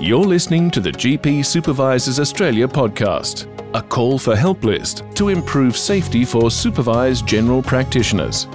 You're listening to the GP Supervisors Australia podcast, a call for help list to improve safety for supervised general practitioners.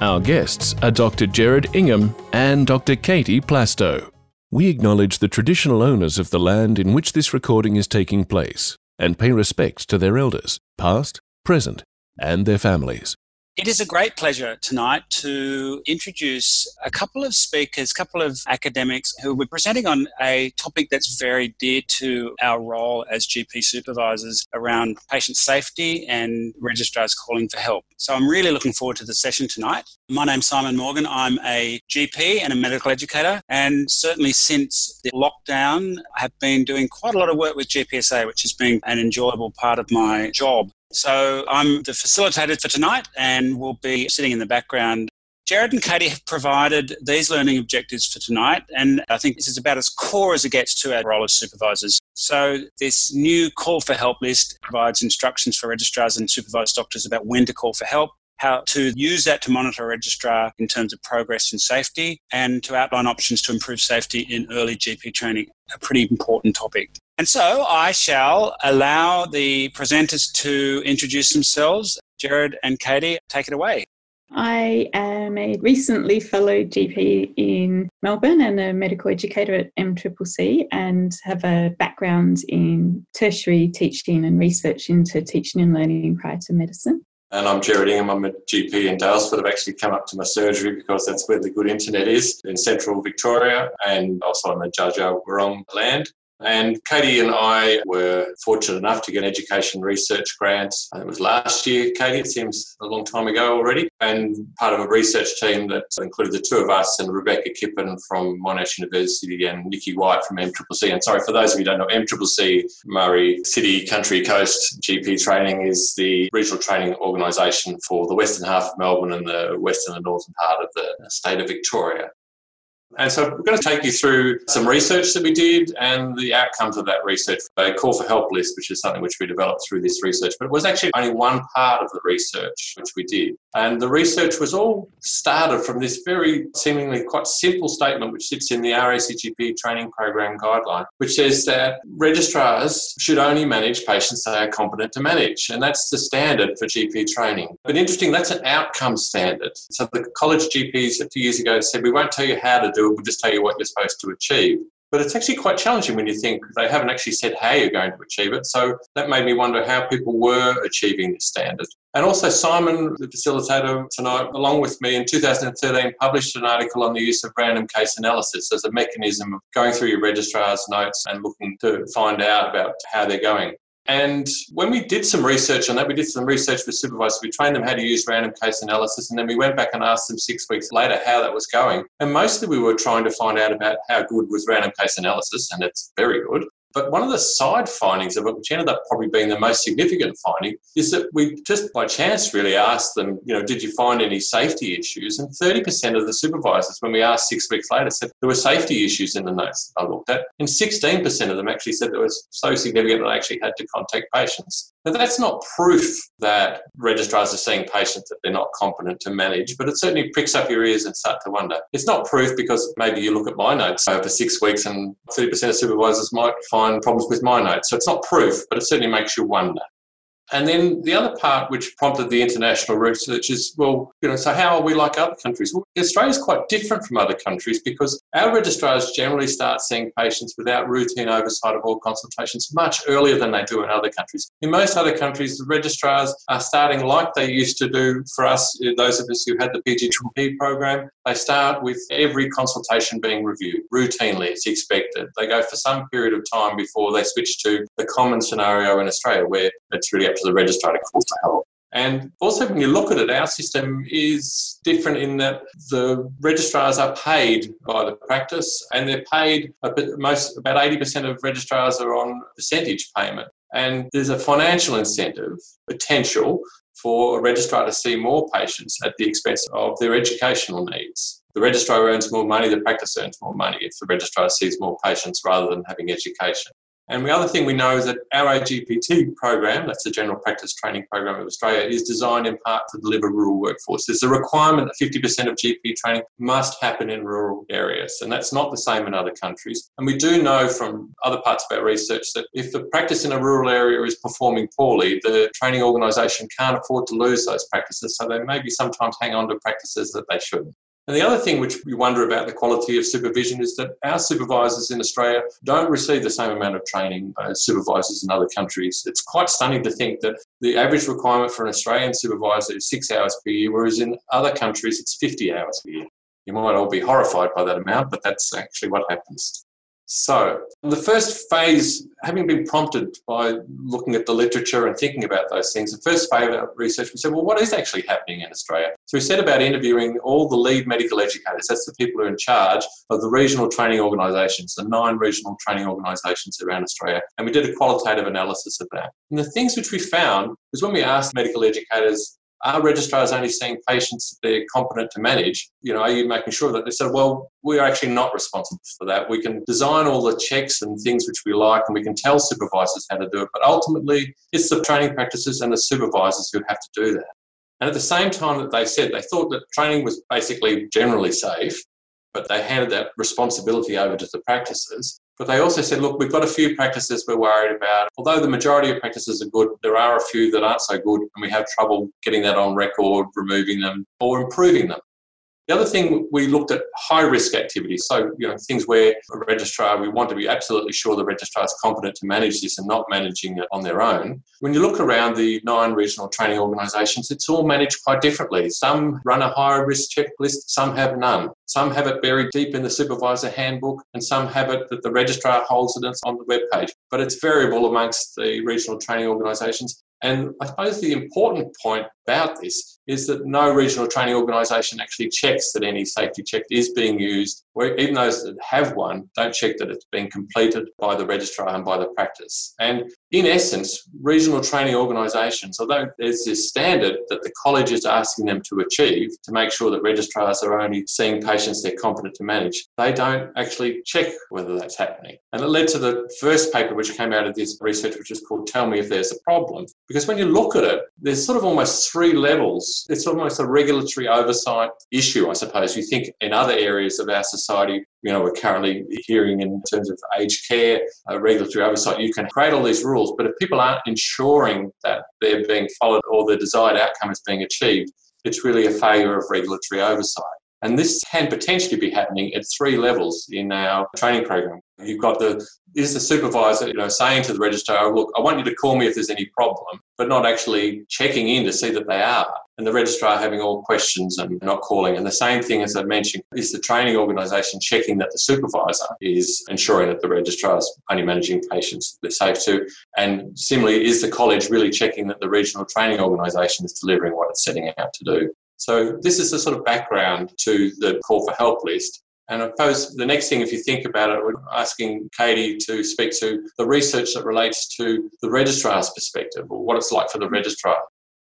Our guests are Dr. Gerard Ingham and Dr. Kayty Plastow. We acknowledge the traditional owners of the land in which this recording is taking place and pay respect to their elders, past, present, and their families. It is a great pleasure tonight to introduce a couple of speakers, a couple of academics who will be presenting on a topic that's very dear to our role as GP supervisors around patient safety and registrars calling for help. So I'm really looking forward to the session tonight. My name's Simon Morgan. I'm a GP and a medical educator, and certainly since the lockdown I have been doing quite a lot of work with GPSA, which has been an enjoyable part of my job. So I'm the facilitator for tonight and will be sitting in the background. Gerard and Kayty have provided these learning objectives for tonight, and I think this is about as core as it gets to our role as supervisors. So this new call for help list provides instructions for registrars and supervised doctors about when to call for help, how to use that to monitor a registrar in terms of progress and safety, and to outline options to improve safety in early GP training, a pretty important topic. And so I shall allow the presenters to introduce themselves. Gerard and Kayty, take it away. I am a recently fellow GP in Melbourne and a medical educator at MCCC, and have a background in tertiary teaching and research into teaching and learning prior to medicine. And I'm Gerard Ingham. I'm a GP in Daylesford. I've actually come up to my surgery because that's where the good internet is, in central Victoria, and also I'm a Dja Dja Wurrung land. And Kayty and I were fortunate enough to get an education research grant. I think it was last year, Kayty. It seems a long time ago already. And part of a research team that included the two of us and Rebecca Kippen from Monash University and Nikki White from MCCC. And sorry, for those of you who don't know, MCCC, Murray City Country Coast GP Training, is the regional training organisation for the western half of Melbourne and the western and northern part of the state of Victoria. And so we're going to take you through some research that we did and the outcomes of that research. A call for help list, which is something which we developed through this research, but it was actually only one part of the research which we did. And the research was all started from this very seemingly quite simple statement which sits in the RACGP training program guideline, which says that registrars should only manage patients they are competent to manage. And that's the standard for GP training. But interesting, that's an outcome standard. So the college GPs a few years ago said, we won't tell you how to do it, we'll just tell you what you're supposed to achieve. But it's actually quite challenging when you think they haven't actually said how you're going to achieve it. So that made me wonder how people were achieving this standard. And also Simon, the facilitator tonight, along with me in 2013, published an article on the use of random case analysis as a mechanism of going through your registrar's notes and looking to find out about how they're going. And when we did some research on that, we did some research with supervisors. We trained them how to use random case analysis, and then we went back and asked them 6 weeks later how that was going. And mostly we were trying to find out about how good was random case analysis, and it's very good. But one of the side findings of it, which ended up probably being the most significant finding, is that we just by chance really asked them, did you find any safety issues? And 30% of the supervisors, when we asked 6 weeks later, said there were safety issues in the notes that I looked at. And 16% of them actually said it was so significant that I actually had to contact patients. Now, that's not proof that registrars are seeing patients that they're not competent to manage, but it certainly pricks up your ears and start to wonder. It's not proof because maybe you look at my notes over 6 weeks and 30% of supervisors might find problems with my notes. So it's not proof, but it certainly makes you wonder. And then the other part which prompted the international research is, so how are we like other countries? Well, Australia's quite different from other countries because our registrars generally start seeing patients without routine oversight of all consultations much earlier than they do in other countries. In most other countries, the registrars are starting like they used to do for us, those of us who had the PGPPP program. They start with every consultation being reviewed routinely. It's expected. They go for some period of time before they switch to the common scenario in Australia where it's really up to the registrar to call for help. And also when you look at it, our system is different in that the registrars are paid by the practice, and they're paid about 80% of registrars are on percentage payment. And there's a financial incentive potential for a registrar to see more patients at the expense of their educational needs. The registrar earns more money, the practice earns more money if the registrar sees more patients rather than having education. And the other thing we know is that our AGPT program, that's the General Practice Training Program of Australia, is designed in part to deliver rural workforce. There's a requirement that 50% of GP training must happen in rural areas, and that's not the same in other countries. And we do know from other parts of our research that if the practice in a rural area is performing poorly, the training organisation can't afford to lose those practices, so they maybe sometimes hang on to practices that they shouldn't. And the other thing which we wonder about the quality of supervision is that our supervisors in Australia don't receive the same amount of training as supervisors in other countries. It's quite stunning to think that the average requirement for an Australian supervisor is 6 hours per year, whereas in other countries it's 50 hours per year. You might all be horrified by that amount, but that's actually what happens. So the first phase, having been prompted by looking at the literature and thinking about those things, the first phase of research, we said, well, what is actually happening in Australia? So we set about interviewing all the lead medical educators, that's the people who are in charge of the regional training organisations, the 9 regional training organisations around Australia, and we did a qualitative analysis of that. And the things which we found was when we asked medical educators, are registrars only seeing patients that they're competent to manage? You know, are you making sure that they said, well, we're actually not responsible for that. We can design all the checks and things which we like, and we can tell supervisors how to do it. But ultimately, it's the training practices and the supervisors who have to do that. And at the same time that they said they thought that training was basically generally safe, but they handed that responsibility over to the practices. But they also said, look, we've got a few practices we're worried about. Although the majority of practices are good, there are a few that aren't so good, and we have trouble getting that on record, removing them or improving them. The other thing, we looked at high-risk activities. So, you know, things where a registrar, we want to be absolutely sure the registrar is competent to manage this and not managing it on their own. When you look around the 9 regional training organisations, it's all managed quite differently. Some run a high-risk checklist, some have none. Some have it buried deep in the supervisor handbook, and some have it that the registrar holds it on the webpage. But it's variable amongst the regional training organisations. And I suppose the important point about this is that no regional training organisation actually checks that any safety check is being used, or even those that have one don't check that it's being completed by the registrar and by the practice. And in essence, regional training organisations, although there's this standard that the college is asking them to achieve to make sure that registrars are only seeing patients they're competent to manage, they don't actually check whether that's happening. And it led to the first paper which came out of this research, which is called Tell Me If There's a Problem. Because when you look at it, there's sort of almost 3 levels. It's almost a regulatory oversight issue, I suppose. You think in other areas of our society, you know, we're currently hearing in terms of aged care, regulatory oversight, you can create all these rules, but if people aren't ensuring that they're being followed or the desired outcome is being achieved, it's really a failure of regulatory oversight. And this can potentially be happening at 3 levels in our training program. You've got is the supervisor, you know, saying to the registrar, look, I want you to call me if there's any problem, but not actually checking in to see that they are. And the registrar having all questions and not calling. And the same thing, as I mentioned, is the training organisation checking that the supervisor is ensuring that the registrar is only managing patients they're safe to. And similarly, is the college really checking that the regional training organisation is delivering what it's setting out to do? So this is the sort of background to the call for help list. And I suppose the next thing, if you think about it, we're asking Kayty to speak to the research that relates to the registrar's perspective, or what it's like for the registrar.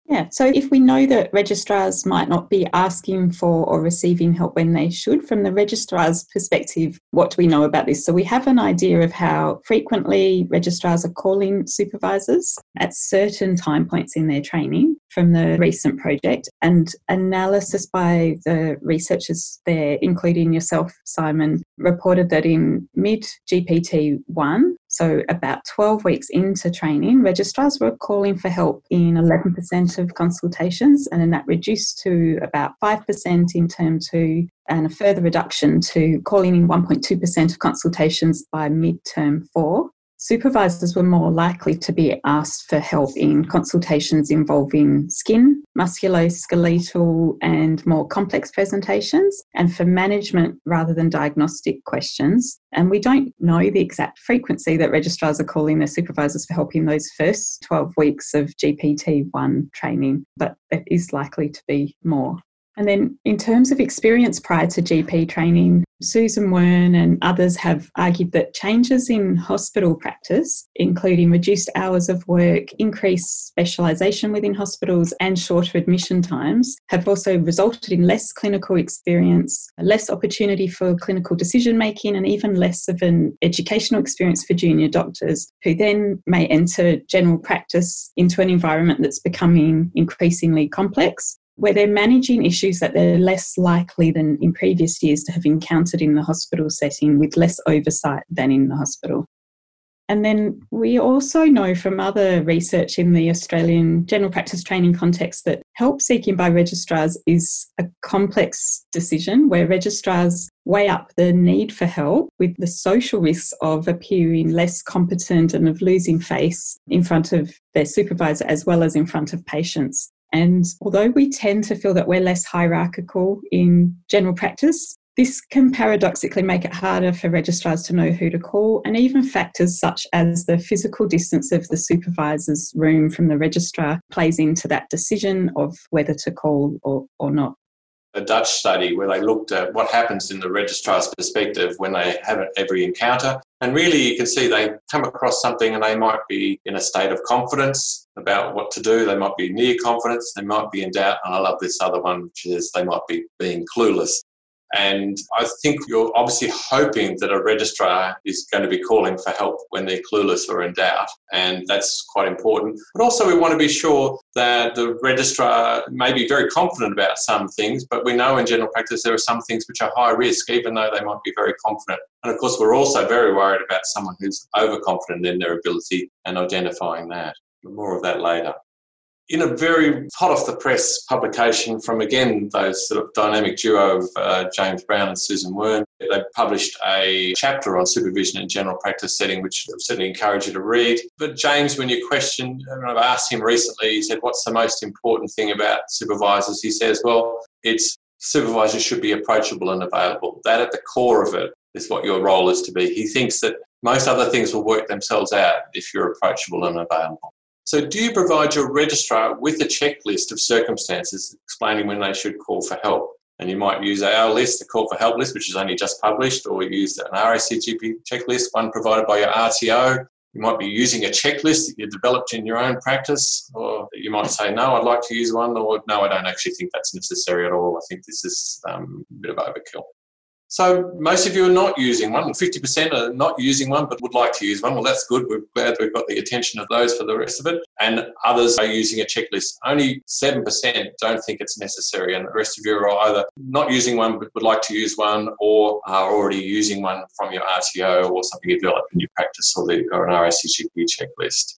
Yeah, so if we know that registrars might not be asking for or receiving help when they should, from the registrar's perspective, what do we know about this? So we have an idea of how frequently registrars are calling supervisors at certain time points in their training from the recent project, and analysis by the researchers there, including yourself, Simon, reported that in mid-GPT-1, so about 12 weeks into training, registrars were calling for help in 11% of consultations, and then that reduced to about 5% in term 2, and a further reduction to calling in 1.2% of consultations by mid-term 4. Supervisors were more likely to be asked for help in consultations involving skin, musculoskeletal and more complex presentations, and for management rather than diagnostic questions. And we don't know the exact frequency that registrars are calling their supervisors for help in those first 12 weeks of GPT-1 training, but it is likely to be more. And then in terms of experience prior to GP training, Susan Wearne and others have argued that changes in hospital practice, including reduced hours of work, increased specialisation within hospitals and shorter admission times, have also resulted in less clinical experience, less opportunity for clinical decision making, and even less of an educational experience for junior doctors, who then may enter general practice into an environment that's becoming increasingly complex, where they're managing issues that they're less likely than in previous years to have encountered in the hospital setting, with less oversight than in the hospital. And then we also know from other research in the Australian general practice training context that help seeking by registrars is a complex decision, where registrars weigh up the need for help with the social risks of appearing less competent and of losing face in front of their supervisor as well as in front of patients. And although we tend to feel that we're less hierarchical in general practice, this can paradoxically make it harder for registrars to know who to call, and even factors such as the physical distance of the supervisor's room from the registrar plays into that decision of whether to call or not. A Dutch study where they looked at what happens in the registrar's perspective when they have every encounter. And really you can see they come across something and they might be in a state of confidence about what to do. They might be near confidence. They might be in doubt. And I love this other one, which is they might be being clueless. And I think you're obviously hoping that a registrar is going to be calling for help when they're clueless or in doubt, and that's quite important. But also we want to be sure that the registrar may be very confident about some things, but we know in general practice there are some things which are high risk, even though they might be very confident. And of course, we're also very worried about someone who's overconfident in their ability and identifying that. More of that later. In a very hot-off-the-press publication from, again, those sort of dynamic duo of James Brown and Susan Wearne, they published a chapter on supervision in general practice setting, which I certainly encourage you to read. But James, when you question, and I've asked him recently, he said, what's the most important thing about supervisors? He says, well, it's supervisors should be approachable and available. That at the core of it is what your role is to be. He thinks that most other things will work themselves out if you're approachable and available. So do you provide your registrar with a checklist of circumstances explaining when they should call for help? And you might use our list, the call for help list, which is only just published, or use an RACGP checklist, one provided by your RTO. You might be using a checklist that you developed in your own practice, or you might say, no, I'd like to use one, or no, I don't actually think that's necessary at all. I think this is a bit of overkill. So most of you are not using one. 50% are not using one but would like to use one. Well, that's good. We're glad we've got the attention of those for the rest of it. And others are using a checklist. Only 7% don't think it's necessary, and the rest of you are either not using one but would like to use one, or are already using one from your RTO or something you developed in your practice, or an RACGP checklist.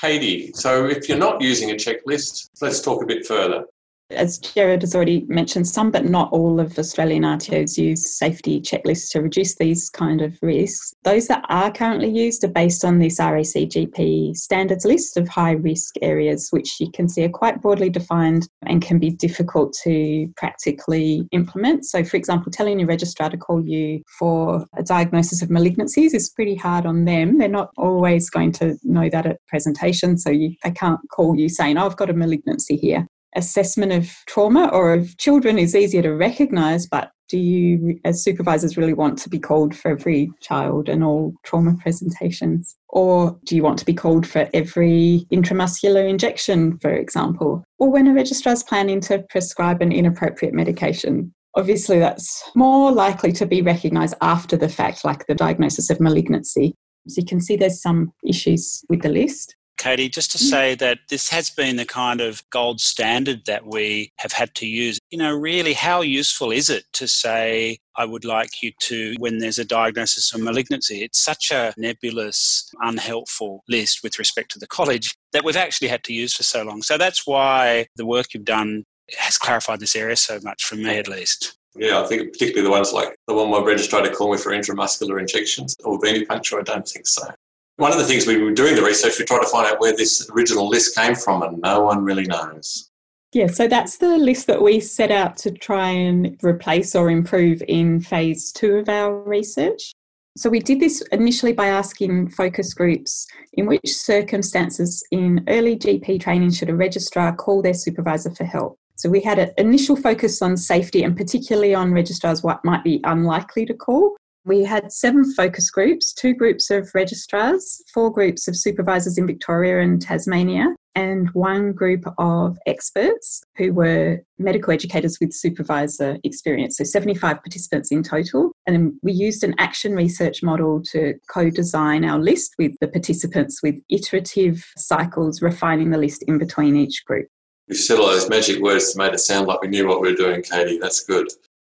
Kayty, so if you're not using a checklist, let's talk a bit further. As Gerard has already mentioned, some but not all of Australian RTOs use safety checklists to reduce these kind of risks. Those that are currently used are based on this RACGP standards list of high-risk areas, which you can see are quite broadly defined and can be difficult to practically implement. So, for example, telling your registrar to call you for a diagnosis of malignancies is pretty hard on them. They're not always going to know that at presentation, so they can't call you saying, oh, I've got a malignancy here. Assessment of trauma or of children is easier to recognise, but do you, as supervisors, really want to be called for every child and all trauma presentations? Or do you want to be called for every intramuscular injection, for example? Or when a registrar's planning to prescribe an inappropriate medication? Obviously, that's more likely to be recognised after the fact, like the diagnosis of malignancy. So you can see there's some issues with the list. Kayty, just to say that this has been the kind of gold standard that we have had to use. You know, really, how useful is it to say, I would like you to, when there's a diagnosis of malignancy? It's such a nebulous, unhelpful list with respect to the college that we've actually had to use for so long. So that's why the work you've done has clarified this area so much, for me at least. Yeah, I think particularly the ones like the one where registrar to call me for intramuscular injections or venipuncture, I don't think so. One of the things we were doing the research, we tried to find out where this original list came from, and no one really knows. Yeah, so that's the list that we set out to try and replace or improve in phase 2 of our research. So we did this initially by asking focus groups in which circumstances in early GP training should a registrar call their supervisor for help. So we had an initial focus on safety and particularly on registrars what might be unlikely to call. We had 7 focus groups, 2 groups of registrars, 4 groups of supervisors in Victoria and Tasmania, and 1 group of experts who were medical educators with supervisor experience. So 75 participants in total. And then we used an action research model to co-design our list with the participants with iterative cycles, refining the list in between each group. We've said all those magic words to make it sound like we knew what we were doing, Kayty. That's good.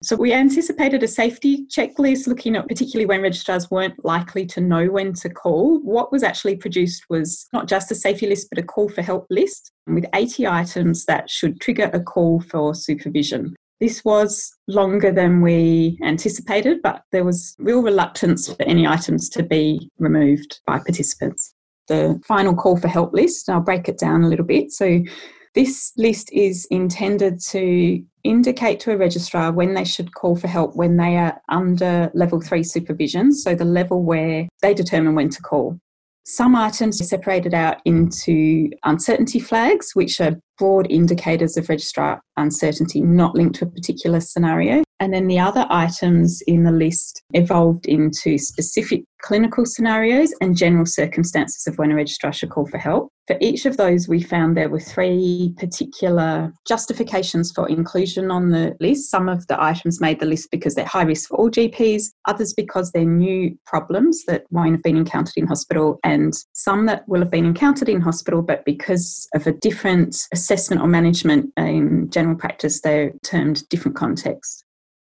So we anticipated a safety checklist looking at particularly when registrars weren't likely to know when to call. What was actually produced was not just a safety list, but a call for help list with 80 items that should trigger a call for supervision. This was longer than we anticipated, but there was real reluctance for any items to be removed by participants. The final call for help list, I'll break it down a little bit. So this list is intended to indicate to a registrar when they should call for help when they are under level 3 supervision, so the level where they determine when to call. Some items are separated out into uncertainty flags, which are broad indicators of registrar uncertainty, not linked to a particular scenario. And then the other items in the list evolved into specific clinical scenarios and general circumstances of when a registrar should call for help. For each of those, we found there were 3 particular justifications for inclusion on the list. Some of the items made the list because they're high risk for all GPs, others because they're new problems that won't have been encountered in hospital, and some that will have been encountered in hospital, but because of a different assessment or management in general practice, they're termed different contexts.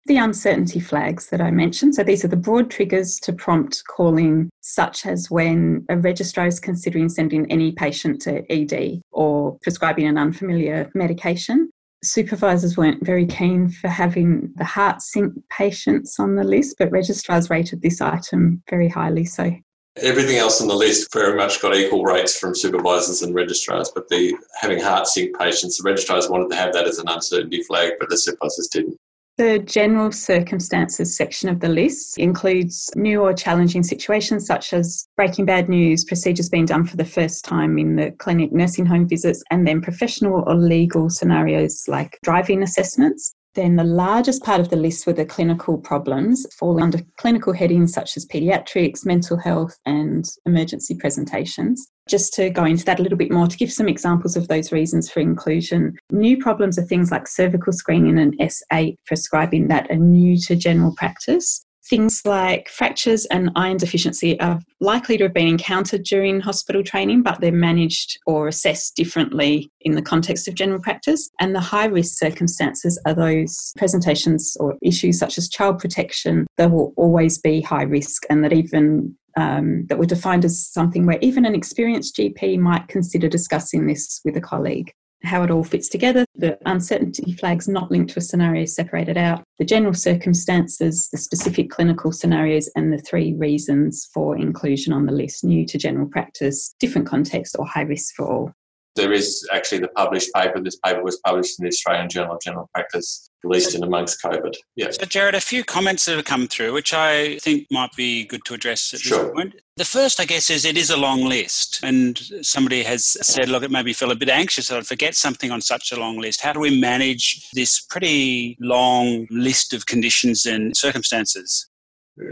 The uncertainty flags that I mentioned. So these are the broad triggers to prompt calling, such as when a registrar is considering sending any patient to ED or prescribing an unfamiliar medication. Supervisors weren't very keen for having the heart sink patients on the list, but registrars rated this item very highly. So everything else on the list very much got equal rates from supervisors and registrars, but the having heart sink patients, the registrars wanted to have that as an uncertainty flag, but the supervisors didn't. The general circumstances section of the list includes new or challenging situations such as breaking bad news, procedures being done for the first time in the clinic, nursing home visits, and then professional or legal scenarios like driving assessments. Then the largest part of the list were the clinical problems, fall under clinical headings such as paediatrics, mental health and emergency presentations. Just to go into that a little bit more, to give some examples of those reasons for inclusion, new problems are things like cervical screening and S8 prescribing that are new to general practice. Things like fractures and iron deficiency are likely to have been encountered during hospital training, but they're managed or assessed differently in the context of general practice. And the high-risk circumstances are those presentations or issues such as child protection that will always be high risk, and that even that were defined as something where even an experienced GP might consider discussing this with a colleague. How it all fits together, the uncertainty flags not linked to a scenario separated out, the general circumstances, the specific clinical scenarios, and the 3 reasons for inclusion on the list: new to general practice, different context, or high risk for all. There is actually the published paper. This paper was published in the Australian Journal of General Practice, released in amongst COVID. Yeah. So, Gerard, a few comments that have come through, which I think might be good to address at this point. The first, I guess, is it is a long list. And somebody has said, look, it made me feel a bit anxious that I'd forget something on such a long list. How do we manage this pretty long list of conditions and circumstances?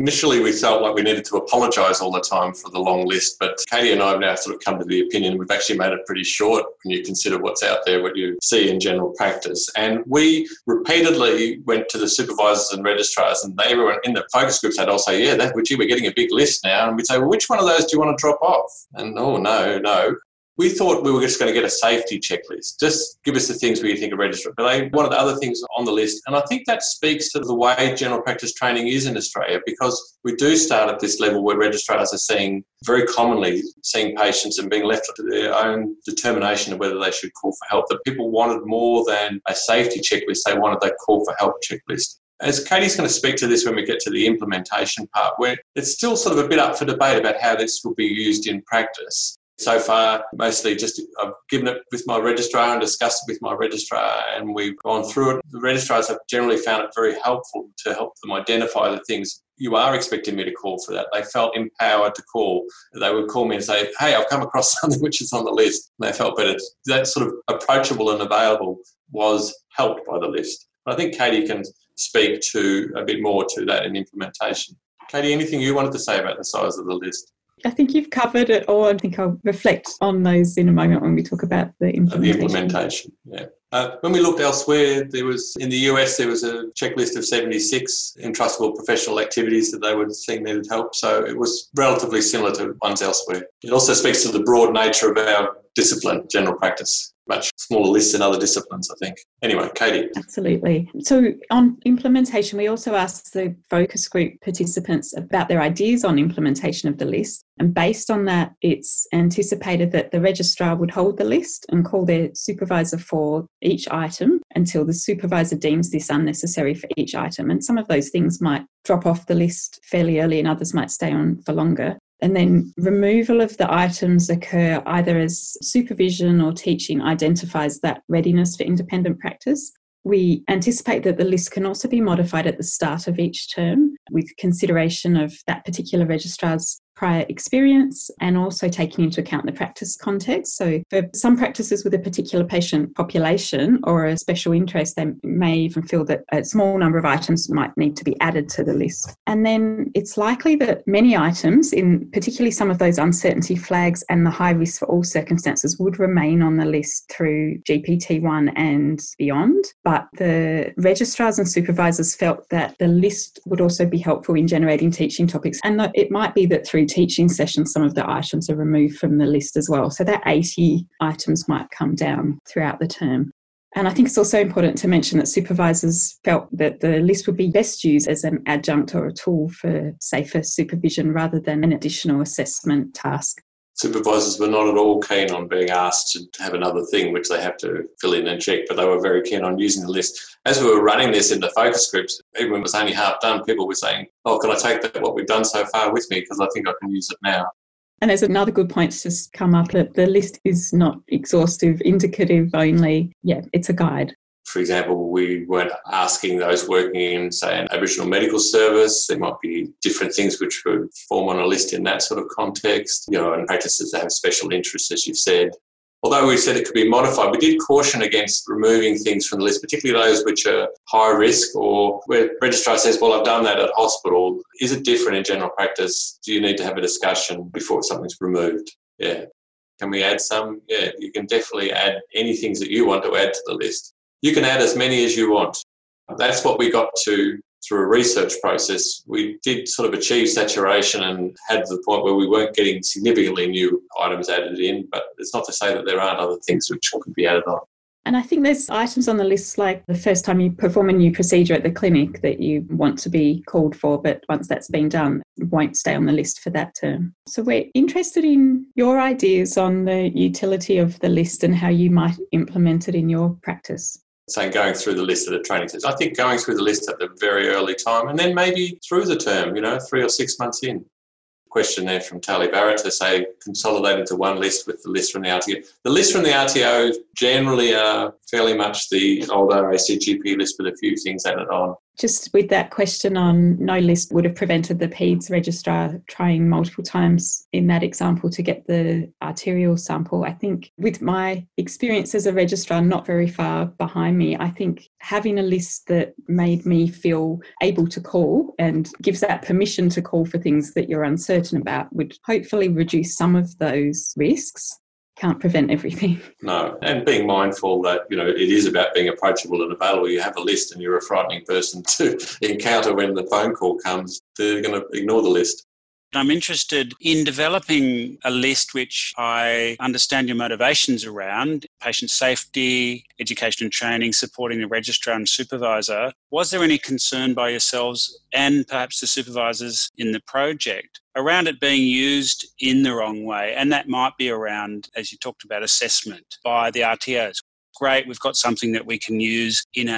Initially, we felt like we needed to apologise all the time for the long list, but Kayty and I have now sort of come to the opinion we've actually made it pretty short when you consider what's out there, what you see in general practice. And we repeatedly went to the supervisors and registrars, and they were in the focus groups. They'd all say, yeah, we're getting a big list now. And we'd say, well, which one of those do you want to drop off? And no. We thought we were just going to get a safety checklist. Just give us the things where you think a registrar. But they wanted the other things on the list. And I think that speaks to the way general practice training is in Australia, because we do start at this level where registrars are very commonly seeing patients and being left to their own determination of whether they should call for help. That people wanted more than a safety checklist. They wanted that call for help checklist. As Kayty's going to speak to this when we get to the implementation part, where it's still sort of a bit up for debate about how this will be used in practice. So far, mostly just I've given it with my registrar and discussed it with my registrar, and we've gone through it. The registrars have generally found it very helpful to help them identify the things you are expecting me to call for that. They felt empowered to call. They would call me and say, hey, I've come across something which is on the list. And they felt better. That sort of approachable and available was helped by the list. But I think Kayty can speak to a bit more to that in implementation. Kayty, anything you wanted to say about the size of the list? I think you've covered it all. I think I'll reflect on those in a moment when we talk about the implementation. Yeah. When we looked elsewhere, there was, in the US, there was a checklist of 76 entrustable professional activities that they would think needed help. So it was relatively similar to ones elsewhere. It also speaks to the broad nature of our discipline, general practice. Much smaller lists in other disciplines, I think. Anyway, Kayty. Absolutely. So on implementation, we also asked the focus group participants about their ideas on implementation of the list. And based on that, it's anticipated that the registrar would hold the list and call their supervisor for each item until the supervisor deems this unnecessary for each item. And some of those things might drop off the list fairly early and others might stay on for longer. And then removal of the items occur either as supervision or teaching identifies that readiness for independent practice. We anticipate that the list can also be modified at the start of each term with consideration of that particular registrar's prior experience and also taking into account the practice context. So for some practices with a particular patient population or a special interest, they may even feel that a small number of items might need to be added to the list. And then it's likely that many items, in particularly some of those uncertainty flags and the high risk for all circumstances, would remain on the list through GPT-1 and beyond. But the registrars and supervisors felt that the list would also be helpful in generating teaching topics, and that it might be that through teaching sessions, some of the items are removed from the list as well. So that 80 items might come down throughout the term. And I think it's also important to mention that supervisors felt that the list would be best used as an adjunct or a tool for safer supervision rather than an additional assessment task. Supervisors were not at all keen on being asked to have another thing which they have to fill in and check, but they were very keen on using the list. As we were running this in the focus groups, even when it was only half done, people were saying, oh, can I take that what we've done so far with me because I think I can use it now. And there's another good point to just come up, that the list is not exhaustive, indicative only. Yeah, it's a guide. For example, we weren't asking those working in, say, an Aboriginal medical service. There might be different things which would form on a list in that sort of context, you know, and practices that have special interests, as you've said. Although we said it could be modified, we did caution against removing things from the list, particularly those which are high risk or where the registrar says, well, I've done that at hospital. Is it different in general practice? Do you need to have a discussion before something's removed? Yeah. Can we add some? Yeah, you can definitely add any things that you want to add to the list. You can add as many as you want. That's what we got to through a research process. We did sort of achieve saturation and had to the point where we weren't getting significantly new items added in, but it's not to say that there aren't other things which could be added on. And I think there's items on the list like the first time you perform a new procedure at the clinic that you want to be called for, but once that's been done, it won't stay on the list for that term. So we're interested in your ideas on the utility of the list and how you might implement it in your practice. Saying going through the list at a training session. I think going through the list at the very early time and then maybe through the term, 3 or 6 months in. Question there from Tally Barrett to say consolidate into one list with the list from the RTO. The list from the RTO generally are fairly much the old RACGP list with a few things added on. Just with that question on no list would have prevented the PEDS registrar trying multiple times in that example to get the arterial sample. I think with my experience as a registrar not very far behind me, I think having a list that made me feel able to call and gives that permission to call for things that you're uncertain about would hopefully reduce some of those risks. Can't prevent everything. No, and being mindful that, it is about being approachable and available. You have a list and you're a frightening person to encounter when the phone call comes. They're going to ignore the list. I'm interested in developing a list which I understand your motivations around, patient safety, education and training, supporting the registrar and supervisor. Was there any concern by yourselves and perhaps the supervisors in the project around it being used in the wrong way? And that might be around, as you talked about, assessment by the RTOs. great, we've got something that we can use in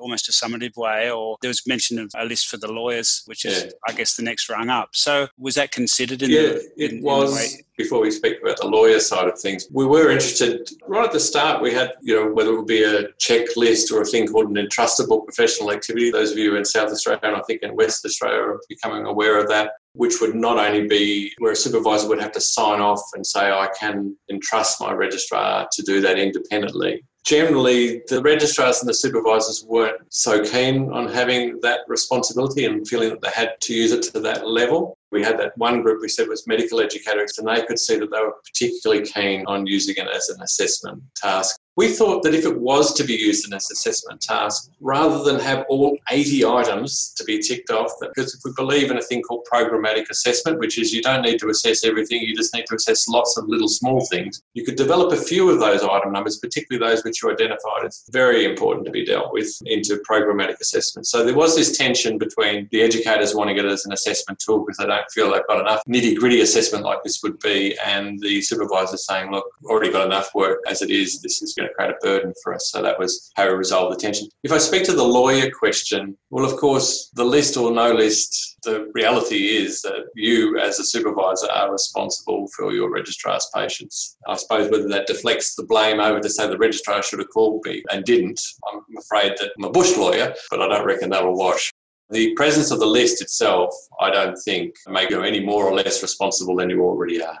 almost a summative way, or there was mention of a list for the lawyers, which is, I guess, the next rung up. So was that considered in the way? Before we speak about the lawyer side of things, we were interested right at the start. We had, whether it would be a checklist or a thing called an entrustable professional activity. Those of you in South Australia and I think in West Australia are becoming aware of that, which would not only be where a supervisor would have to sign off and say, I can entrust my registrar to do that independently. Generally, the registrars and the supervisors weren't so keen on having that responsibility and feeling that they had to use it to that level. We had that one group we said was medical educators, and they could see that they were particularly keen on using it as an assessment task. We thought that if it was to be used as an assessment task, rather than have all 80 items to be ticked off, because if we believe in a thing called programmatic assessment, which is you don't need to assess everything, you just need to assess lots of little small things, you could develop a few of those item numbers, particularly those which you identified as very important to be dealt with, into programmatic assessment. So there was this tension between the educators wanting it as an assessment tool because they don't feel they've got enough nitty-gritty assessment like this would be, and the supervisors saying, look, we've already got enough work as it is, this is going to create a burden for us. So that was how we resolved the tension. If I speak to the lawyer question, well, of course, the list or no list, the reality is that you as a supervisor are responsible for your registrar's patients. I suppose whether that deflects the blame over to say the registrar should have called me and didn't, I'm afraid that I'm a bush lawyer, but I don't reckon that'll wash. The presence of the list itself, I don't think, make you any more or less responsible than you already are.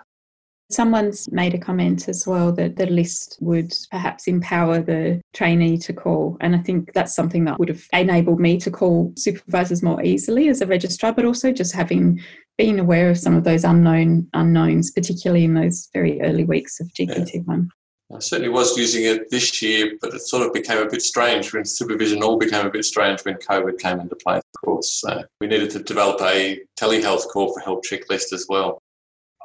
Someone's made a comment as well that the list would perhaps empower the trainee to call. And I think that's something that would have enabled me to call supervisors more easily as a registrar, but also just having been aware of some of those unknowns, particularly in those very early weeks of GPT-1. Yeah. I certainly was using it this year, but it sort of became a bit strange when supervision all became a bit strange when COVID came into play, of course. So we needed to develop a telehealth call for help checklist as well.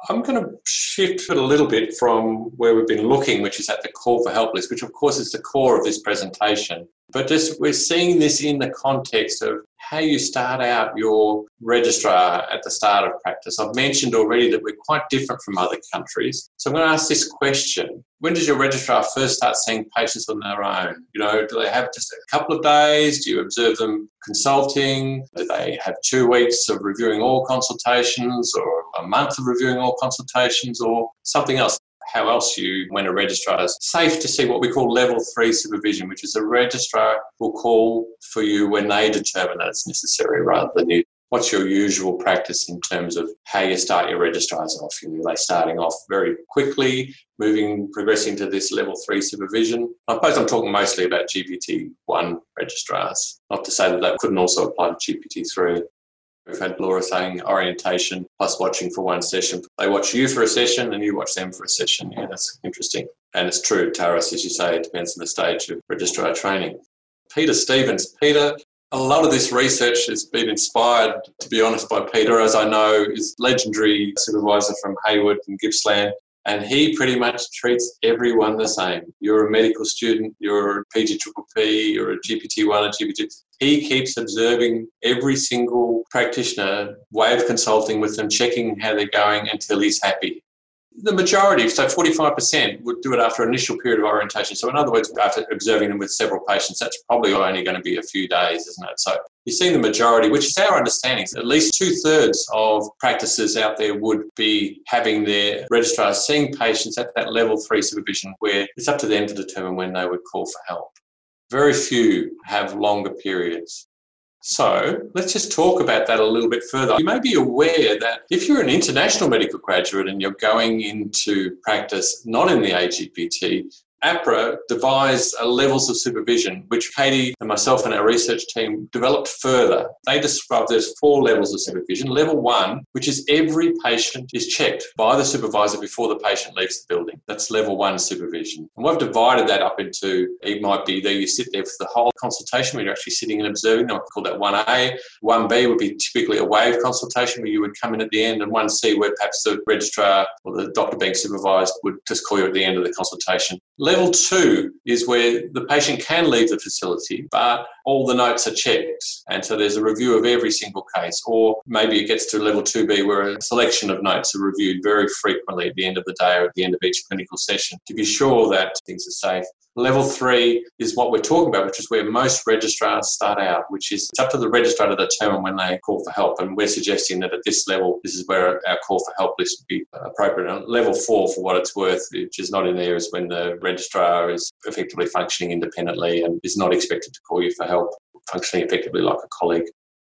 I'm going to shift it a little bit from where we've been looking, which is at the call for help list, which of course is the core of this presentation. But just we're seeing this in the context of how you start out your registrar at the start of practice. I've mentioned already that we're quite different from other countries. So I'm going to ask this question. When does your registrar first start seeing patients on their own? Do they have just a couple of days? Do you observe them consulting? Do they have 2 weeks of reviewing all consultations, or a month of reviewing all consultations, or something else? How else when a registrar is safe to see what we call level 3 supervision, which is a registrar will call for you when they determine that it's necessary rather than you. What's your usual practice in terms of how you start your registrars off? Are they starting off very quickly, progressing to this level 3 supervision? I suppose I'm talking mostly about GPT-1 registrars, not to say that couldn't also apply to GPT-3. We've had Laura saying orientation plus watching for one session. They watch you for a session and you watch them for a session. Yeah, that's interesting. And it's true, Taras, as you say, it depends on the stage of registrar training. Peter Stevens. Peter, a lot of this research has been inspired, to be honest, by Peter, as I know, is legendary supervisor from Hayward and Gippsland. And he pretty much treats everyone the same. You're a medical student, you're a PGPPP, you're a GPT-1, a GPT-2. He keeps observing every single practitioner, way of consulting with them, checking how they're going until he's happy. The majority, so 45%, would do it after an initial period of orientation. So in other words, after observing them with several patients, that's probably only going to be a few days, isn't it? So you're seeing the majority, which is our understanding. At least 2/3 of practices out there would be having their registrars seeing patients at that level 3 supervision where it's up to them to determine when they would call for help. Very few have longer periods. So let's just talk about that a little bit further. You may be aware that if you're an international medical graduate and you're going into practice not in the AGPT, APRA devised levels of supervision, which Kayty and myself and our research team developed further. They described there's 4 levels of supervision. Level 1, which is every patient is checked by the supervisor before the patient leaves the building. That's level 1 supervision. And we've divided that up into, it might be that you sit there for the whole consultation where you're actually sitting and observing. I call that 1A. 1B would be typically a wave consultation where you would come in at the end, and 1C where perhaps the registrar or the doctor being supervised would just call you at the end of the consultation. Level 2 is where the patient can leave the facility, but all the notes are checked. And so there's a review of every single case, or maybe it gets to level 2B where a selection of notes are reviewed very frequently at the end of the day or at the end of each clinical session to be sure that things are safe. Level 3 is what we're talking about, which is where most registrars start out, which is it's up to the registrar to determine when they call for help. And we're suggesting that at this level, this is where our call for help list would be appropriate. And level 4, for what it's worth, which is not in there, is when the registrar is effectively functioning independently and is not expected to call you for help, functioning effectively like a colleague.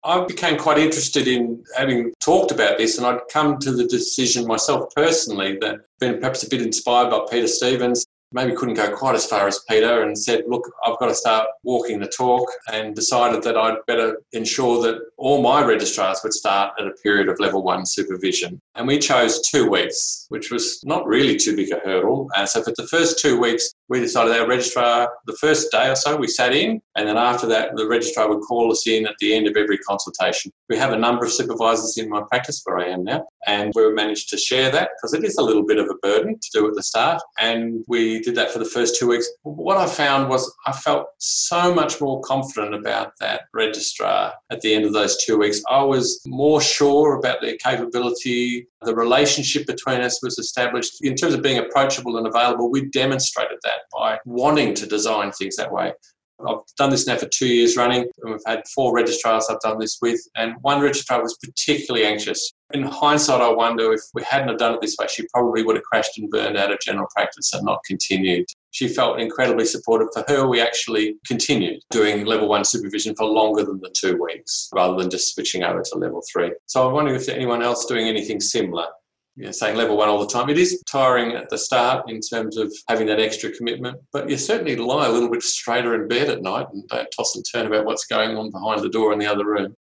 I became quite interested in having talked about this, and I'd come to the decision myself personally that I've been perhaps a bit inspired by Peter Stevens. Maybe couldn't go quite as far as Peter, and said, look, I've got to start walking the talk, and decided that I'd better ensure that all my registrars would start at a period of level 1 supervision. And we chose 2 weeks, which was not really too big a hurdle. And so for the first 2 weeks, we decided our registrar, the first day or so, we sat in, and then after that, the registrar would call us in at the end of every consultation. We have a number of supervisors in my practice where I am now, and we managed to share that because it is a little bit of a burden to do at the start, and we did that for the first 2 weeks. What I found was I felt so much more confident about that registrar at the end of those 2 weeks. I was more sure about their capability. The relationship between us was established. In terms of being approachable and available, we demonstrated that by wanting to design things that way. I've done this now for 2 years running, and we've had 4 registrars I've done this with, and one registrar was particularly anxious. In hindsight, I wonder if we hadn't have done it this way, she probably would have crashed and burned out of general practice and not continued. She felt incredibly supported. For her, we actually continued doing level 1 supervision for longer than the 2 weeks, rather than just switching over to level 3. So I'm wondering if there's anyone else doing anything similar. You're saying level 1 all the time. It is tiring at the start in terms of having that extra commitment, but you certainly lie a little bit straighter in bed at night and don't toss and turn about what's going on behind the door in the other room.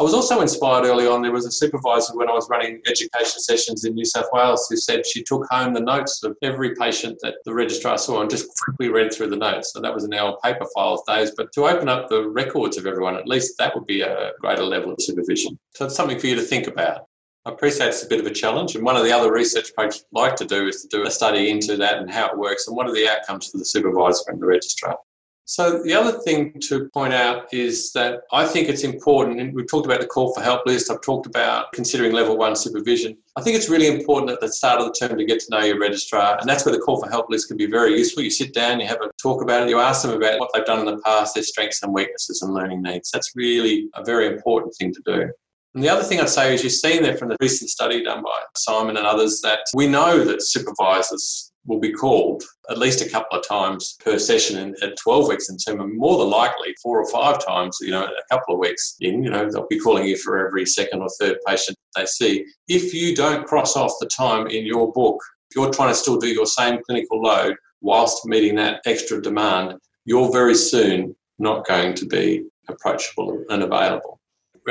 I was also inspired early on. There was a supervisor when I was running education sessions in New South Wales who said she took home the notes of every patient that the registrar saw and just quickly read through the notes. So that was in our paper files days, but to open up the records of everyone, at least that would be a greater level of supervision. So it's something for you to think about. I appreciate it's a bit of a challenge, and one of the other research projects I'd like to do is to do a study into that and how it works and what are the outcomes for the supervisor and the registrar. So the other thing to point out is that I think it's important, and we've talked about the call for help list, I've talked about considering level 1 supervision. I think it's really important at the start of the term to get to know your registrar, and that's where the call for help list can be very useful. You sit down, you have a talk about it, you ask them about what they've done in the past, their strengths and weaknesses and learning needs. That's really a very important thing to do. And the other thing I'd say is you've seen there from the recent study done by Simon and others that we know that supervisors will be called at least a couple of times per session at 12 weeks in term, and more than likely 4 or 5 times, a couple of weeks in, they'll be calling you for every second or third patient they see. If you don't cross off the time in your book, if you're trying to still do your same clinical load whilst meeting that extra demand, you're very soon not going to be approachable and available.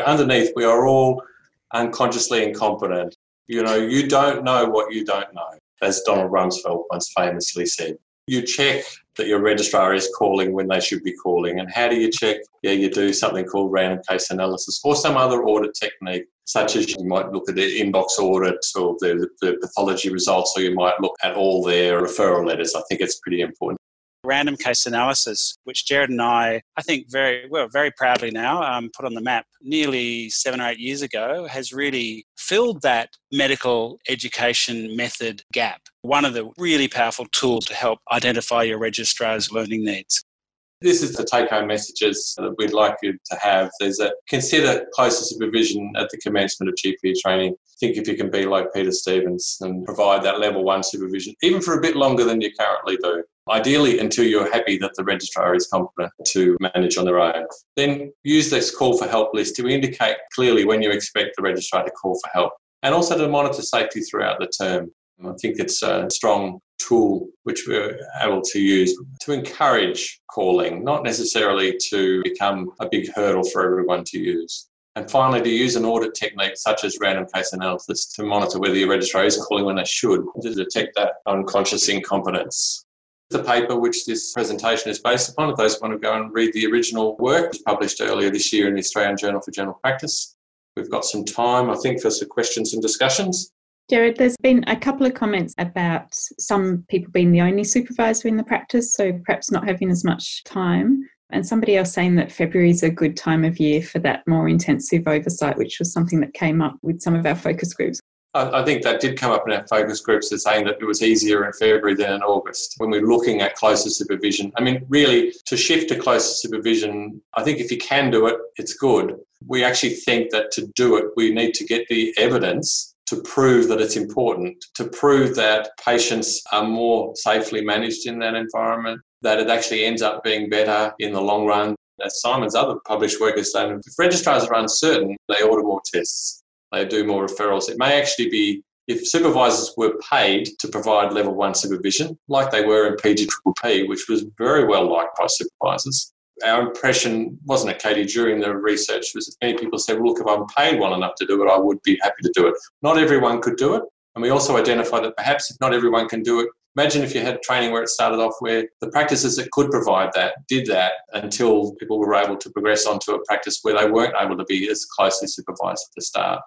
Underneath, we are all unconsciously incompetent. You don't know what you don't know, as Donald Rumsfeld once famously said. You check that your registrar is calling when they should be calling. And how do you check? Yeah, you do something called random case analysis or some other audit technique, such as you might look at their inbox audits or the pathology results, or you might look at all their referral letters. I think it's pretty important. Random case analysis, which Gerard and I think very proudly now put on the map nearly 7 or 8 years ago, has really filled that medical education method gap. One of the really powerful tools to help identify your registrar's learning needs. This is the take-home messages that we'd like you to have. There's a consider closer supervision at the commencement of GP training. Think if you can be like Peter Stevens and provide that level 1 supervision, even for a bit longer than you currently do. Ideally, until you're happy that the registrar is competent to manage on their own. Then use this call for help list to indicate clearly when you expect the registrar to call for help, and also to monitor safety throughout the term. I think it's a strong tool which we're able to use to encourage calling, not necessarily to become a big hurdle for everyone to use. And finally, to use an audit technique such as random case analysis to monitor whether your registrar is calling when they should, to detect that unconscious incompetence. The paper which this presentation is based upon, if those want to go and read the original work, was published earlier this year in the Australian Journal of General Practice. We've got some time, I think, for some questions and discussions. Gerard, there's been a couple of comments about some people being the only supervisor in the practice, so perhaps not having as much time. And somebody else saying that February is a good time of year for that more intensive oversight, which was something that came up with some of our focus groups. I think that did come up in our focus groups as saying that it was easier in February than in August when we're looking at closer supervision. I mean, really, to shift to closer supervision, I think if you can do it, it's good. We actually think that to do it, we need to get the evidence to prove that it's important, to prove that patients are more safely managed in that environment, that it actually ends up being better in the long run. As Simon's other published work has done, if registrars are uncertain, they order more tests. They do more referrals. It may actually be, if supervisors were paid to provide level one supervision, like they were in PGPPP, which was very well liked by supervisors. Our impression, wasn't it, Kayty, during the research, was many people said, look, if I'm paid well enough to do it, I would be happy to do it. Not everyone could do it. And we also identified that perhaps if not everyone can do it, imagine if you had training where it started off where the practices that could provide that did that until people were able to progress onto a practice where they weren't able to be as closely supervised at the start.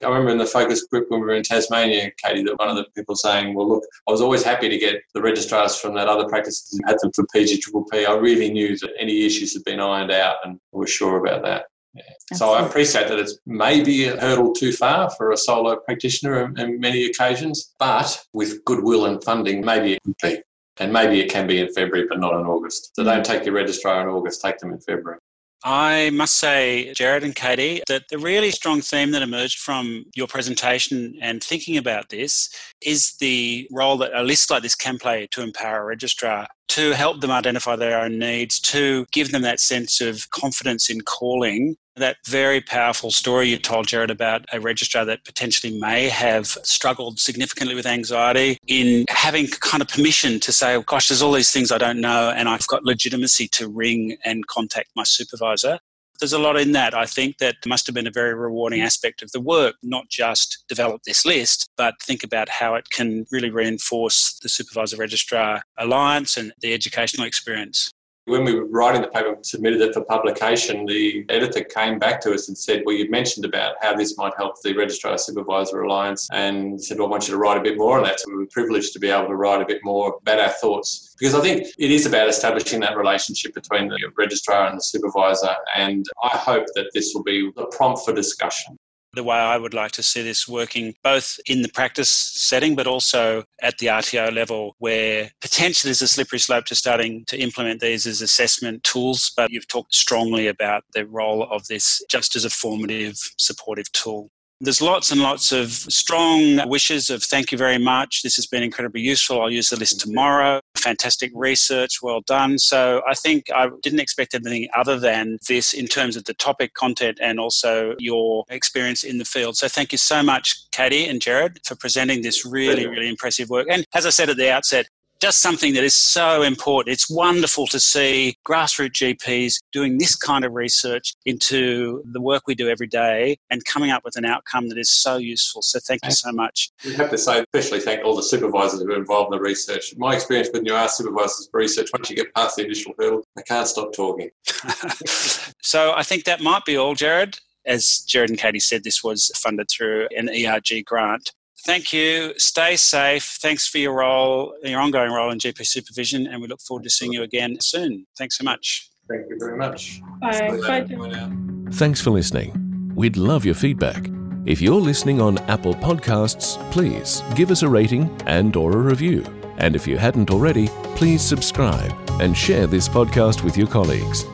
I remember in the focus group when we were in Tasmania, Kayty, that one of the people saying, well, look, I was always happy to get the registrars from that other practice and had them for PGPPP. I really knew that any issues had been ironed out and we were sure about that. Yeah. So I appreciate that it's maybe a hurdle too far for a solo practitioner in many occasions, but with goodwill and funding, maybe it could be. And maybe it can be in February, but not in August. So don't take your registrar in August, take them in February. I must say, Gerard and Kayty, that the really strong theme that emerged from your presentation and thinking about this is the role that a list like this can play to empower a registrar, to help them identify their own needs, to give them that sense of confidence in calling. That very powerful story you told, Gerard, about a registrar that potentially may have struggled significantly with anxiety, in having kind of permission to say, oh, gosh, there's all these things I don't know and I've got legitimacy to ring and contact my supervisor. There's a lot in that. I think that must have been a very rewarding aspect of the work, not just develop this list, but think about how it can really reinforce the supervisor-registrar alliance and the educational experience. When we were writing the paper and submitted it for publication, the editor came back to us and said, well, you mentioned about how this might help the Registrar-Supervisor Alliance, and said, well, I want you to write a bit more on that. So we were privileged to be able to write a bit more about our thoughts, because I think it is about establishing that relationship between the registrar and the supervisor, and I hope that this will be a prompt for discussion. The way I would like to see this working, both in the practice setting, but also at the RTO level, where potentially there's a slippery slope to starting to implement these as assessment tools, but you've talked strongly about the role of this just as a formative, supportive tool. There's lots and lots of strong wishes of thank you very much. This has been incredibly useful. I'll use the list tomorrow. Fantastic research. Well done. So I think I didn't expect anything other than this in terms of the topic content and also your experience in the field. So thank you so much, Kayty and Gerard, for presenting this really, really impressive work. And as I said at the outset, just something that is so important. It's wonderful to see grassroots GPs doing this kind of research into the work we do every day and coming up with an outcome that is so useful. So thank you so much. We have to say, especially thank all the supervisors who are involved in the research. My experience with our supervisors for research, once you get past the initial hurdle, they can't stop talking. So I think that might be all, Gerard. As Gerard and Kayty said, this was funded through an ERG grant. Thank you. Stay safe. Thanks for your role, your ongoing role in GP supervision, and we look forward to seeing you again soon. Thanks so much. Thank you very much. Bye. Bye. Thanks for listening. We'd love your feedback. If you're listening on Apple Podcasts, please give us a rating and/or a review. And if you hadn't already, please subscribe and share this podcast with your colleagues.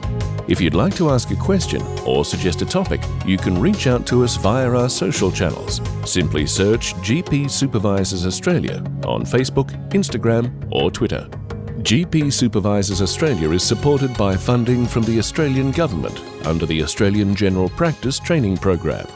If you'd like to ask a question or suggest a topic, you can reach out to us via our social channels. Simply search GP Supervisors Australia on Facebook, Instagram or Twitter. GP Supervisors Australia is supported by funding from the Australian Government under the Australian General Practice Training Program.